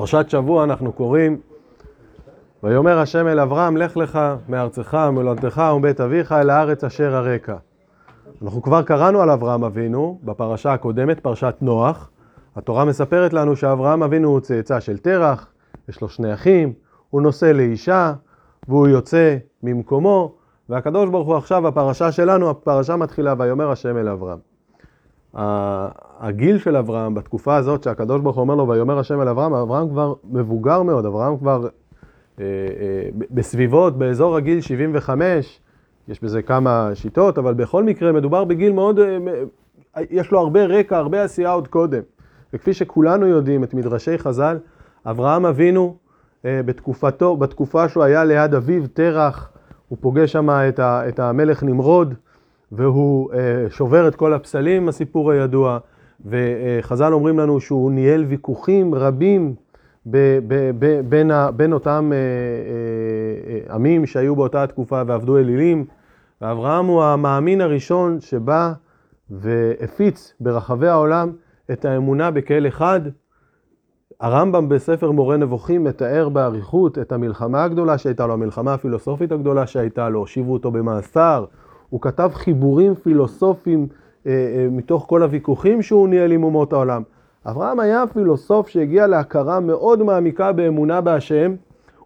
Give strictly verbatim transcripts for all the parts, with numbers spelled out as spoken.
פרשת שבוע אנחנו קוראים, ויאמר השם אל אברהם, לך לך מארצך ומולדתך ומבית אביך אל הארץ אשר הרקע. אנחנו כבר קראנו על אברהם אבינו בפרשה הקודמת, פרשת נוח. התורה מספרת לנו שאברהם אבינו הוא צאצא של תרח, יש לו שני אחים, הוא נושא לאישה והוא יוצא ממקומו, והקדוש ברוך הוא עכשיו, הפרשה שלנו, הפרשה מתחילה ויאמר השם אל אברהם. הגיל של אברהם בתקופה הזאת שהקדוש ברוך הוא אומר לו ויאמר השם אל אברהם, אברהם כבר מבוגר מאוד, אברהם כבר אה, אה, בסביבות, באזור הגיל שבעים וחמש, יש בזה כמה שיטות, אבל בכל מקרה מדובר בגיל מאוד, אה, יש לו הרבה רקע, הרבה עשייה עוד קודם. וכפי שכולנו יודעים את מדרשי חז"ל, אברהם אבינו אה, בתקופתו, בתקופה שהוא היה ליד אביו תרח, הוא פוגש שם את, ה, את המלך נמרוד, והוא אה, שובר את כל הפסלים, הסיפור הידוע, וחז"ל אומרים לנו שהוא ניהל ויכוחים רבים ב, ב, ב, בין, ה, בין אותם אה, אה, עמים שהיו באותה התקופה ועבדו אלילים, ואברהם הוא המאמין הראשון שבא והפיץ ברחבי העולם את האמונה בכל אחד. הרמבם בספר מורה נבוכים מתאר באריכות את המלחמה הגדולה שהייתה לו, המלחמה הפילוסופית הגדולה שהייתה לו, הושיבו אותו במאסר, הוא כתב חיבורים פילוסופיים אה, אה, מתוך כל הוויכוחים שהוא ניהל עם אומות העולם. אברהם היה פילוסוף שהגיע להכרה מאוד מעמיקה באמונה בהשם,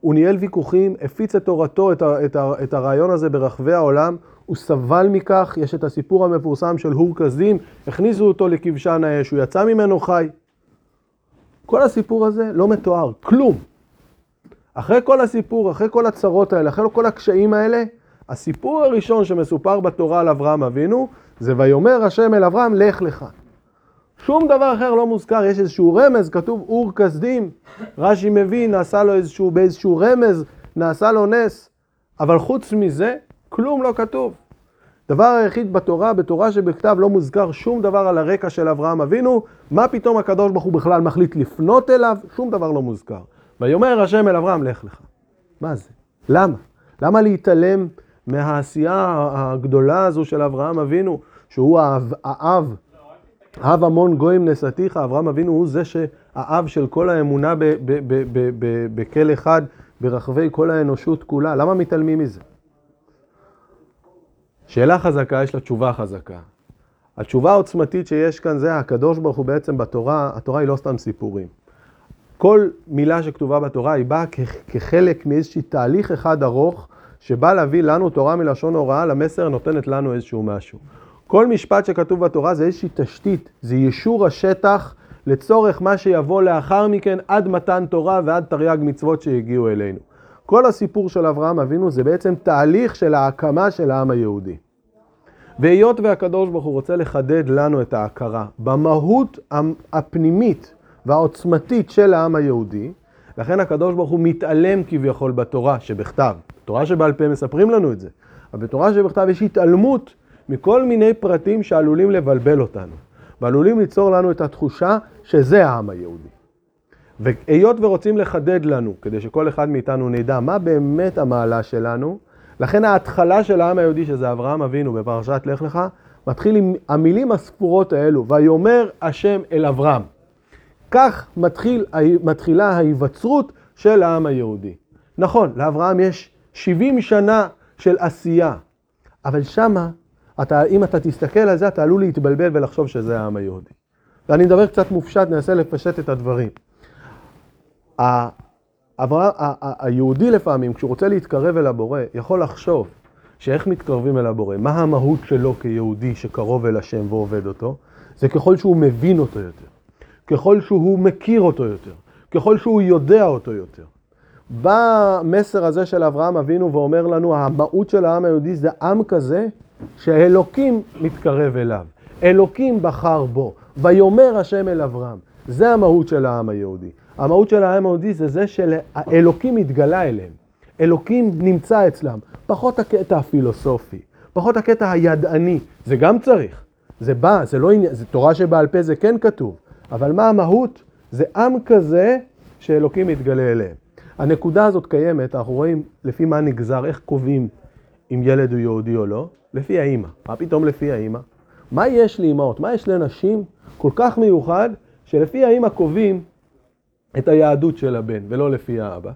הוא ניהל ויכוחים, הפיץ את תורתו, את, ה, את, ה, את הרעיון הזה ברחבי העולם, הוא סבל מכך, יש את הסיפור המפורסם של הור כזים, הכניסו אותו לכבשן האש, הוא יצא ממנו חי. כל הסיפור הזה לא מתואר, כלום. אחרי כל הסיפור, אחרי כל הצרות האלה, אחרי כל הקשיים האלה, הסיפור הראשון שמסופר בתורה על אברהם אבינו, זה ויאמר השם אל אברהם, לך לך. שום דבר אחר לא מוזכר, יש איזשהו רמז, כתוב אור כסדים, רש"י מביא, נעשה לו איזשהו, באיזשהו רמז, נעשה לו נס, אבל חוץ מזה, כלום לא כתוב. דבר היחיד בתורה, בתורה שבכתב לא מוזכר שום דבר על הרקע של אברהם אבינו, מה פתאום הקדוש ברוך הוא בכלל מחליט לפנות אליו, שום דבר לא מוזכר. ויאמר השם אל אברהם, לך לך. מה זה? למה? למה להתעלם מהעשייה הגדולה הזו של אברהם אבינו, שהוא האב, האב, האב המון גויים נשאתיך, אברהם אבינו הוא זה שהאב של כל האמונה בכל אחד, ברחבי כל האנושות כולה, למה מתעלמים מזה? שאלה חזקה, יש לה תשובה חזקה. התשובה העוצמתית שיש כאן זה, הקדוש ברוך הוא בעצם בתורה, התורה היא לא סתם סיפורים. כל מילה שכתובה בתורה היא באה כחלק מאיזשהו תהליך אחד ארוך, שבא להביא לנו תורה מלשון הוראה, למסר נותנת לנו איזשהו משהו. כל משפט שכתוב בתורה זה איזושהי תשתית, זה ישור השטח לצורך מה שיבוא לאחר מכן עד מתן תורה ועד תרי"ג מצוות שהגיעו אלינו. כל הסיפור של אברהם אבינו זה בעצם תהליך של ההקמה של העם היהודי. והיות והקדוש ברוך הוא רוצה לחדד לנו את ההכרה במהות הפנימית והעוצמתית של העם היהודי, לכן הקדוש ברוך הוא מתעלם כביכול בתורה שבכתב. בתורה שבעל פה מספרים לנו את זה. אבל בתורה שבכתב יש התעלמות מכל מיני פרטים שעלולים לבלבל אותנו. ועלולים ליצור לנו את התחושה שזה העם היהודי. והיות ורוצים לחדד לנו, כדי שכל אחד מאיתנו נדע מה באמת המעלה שלנו, לכן ההתחלה של העם היהודי, שזה אברהם אבינו בפרשת לך לך, מתחיל עם המילים הספורות האלו, ויאמר השם אל אברהם. כך מתחיל, מתחילה ההיווצרות של העם היהודי. נכון, לאברהם יש שבעים שנה של עשייה, אבל שמה, אתה, אם אתה תסתכל על זה, אתה עלול להתבלבל ולחשוב שזה העם היהודי. ואני מדבר קצת מופשט, ננסה לפשט את הדברים. היהודי לפעמים, כשהוא רוצה להתקרב אל הבורא, יכול לחשוב שאיך מתקרבים אל הבורא, מה המהות שלו כיהודי שקרוב אל השם ועובד אותו, זה ככל שהוא מבין אותו יותר, ככל שהוא מכיר אותו יותר, ככל שהוא יודע אותו יותר. במסר הזה של אברהם אבינו ואומר לנו, המהות של העם היהודי זה עם כזה שאלוקים מתקרב אליו, אלוקים בחר בו, ויאמר השם אל אברהם. זה המהות של העם היהודי. המהות של העם היהודי זה זה שהאלוקים התגלה אליהם, אלוקים נמצא אצלם, פחות הקטע הפילוסופי, פחות הקטע הידעני, זה גם צריך, זה בא, זה לא עניין, זה תורה שבעל פה זה כן כתוב, אבל מה המהות? זה עם כזה שאלוקים מתגלה אליהם. הנקודה הזאת קיימת, אנחנו רואים לפי מה נגזר, איך קובעים אם ילד הוא יהודי או לא, לפי האמא. מה פתאום לפי האמא? מה יש לאמאות? מה יש לנשים כל כך מיוחד שלפי האמא קובעים את היהדות של הבן ולא לפי האבא.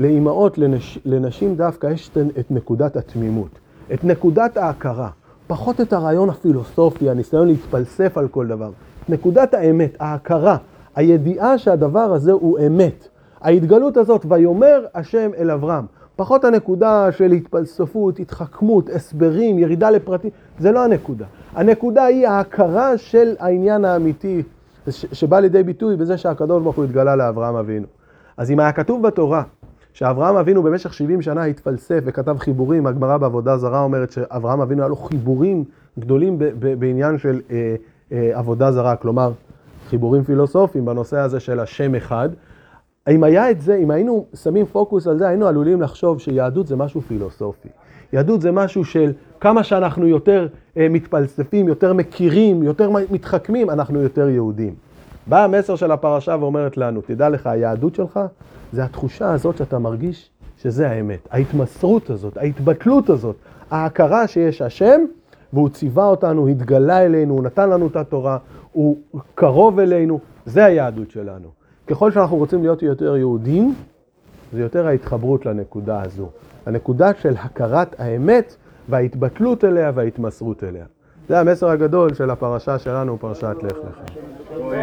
לאימהות, לנש... לנשים דווקא יש את נקודת התמימות, את נקודת ההכרה, פחות את הרעיון הפילוסופי, הניסיון להתפלסף על כל דבר. נקודת האמת, ההכרה, הידיעה שהדבר הזה הוא אמת. ההתגלות הזאת, ויאמר השם אל אברהם, פחות הנקודה של התפלספות, התחכמות, הסברים, ירידה לפרטים, זה לא הנקודה. הנקודה היא ההכרה של העניין האמיתי ש... שבא לידי ביטוי בזה שהקדוש ברוך הוא התגלה לאברהם אבינו. אז אם היה כתוב בתורה, שאברהם אבינו במשך שבעים שנה התפלסף וכתב חיבורים, הגמרא בעבודה זרה אומרת שאברהם אבינו היה לו חיבורים גדולים ב- ב- בעניין של אה, אה, עבודה זרה, כלומר חיבורים פילוסופיים בנושא הזה של השם אחד. אם היה את זה, אם היינו שמים פוקוס על זה, היינו עלולים לחשוב שיהדות זה משהו פילוסופי. יהדות זה משהו של כמה שאנחנו יותר אה, מתפלספים, יותר מכירים, יותר מתחכמים, אנחנו יותר יהודים. בא המסר של הפרשה ואומרת לנו, תדע לך, היהדות שלך זה התחושה הזאת שאתה מרגיש שזה האמת. ההתמסרות הזאת, ההתבטלות הזאת, ההכרה שיש השם, והוא ציווה אותנו, התגלה אלינו, הוא נתן לנו את התורה, הוא קרוב אלינו, זה היהדות שלנו. ככל שאנחנו רוצים להיות יותר יהודים, זה יותר ההתחברות לנקודה הזו. הנקודה של הכרת האמת וההתבטלות אליה וההתמסרות אליה. זה המסר הגדול של הפרשה שלנו, פרשת לך לך.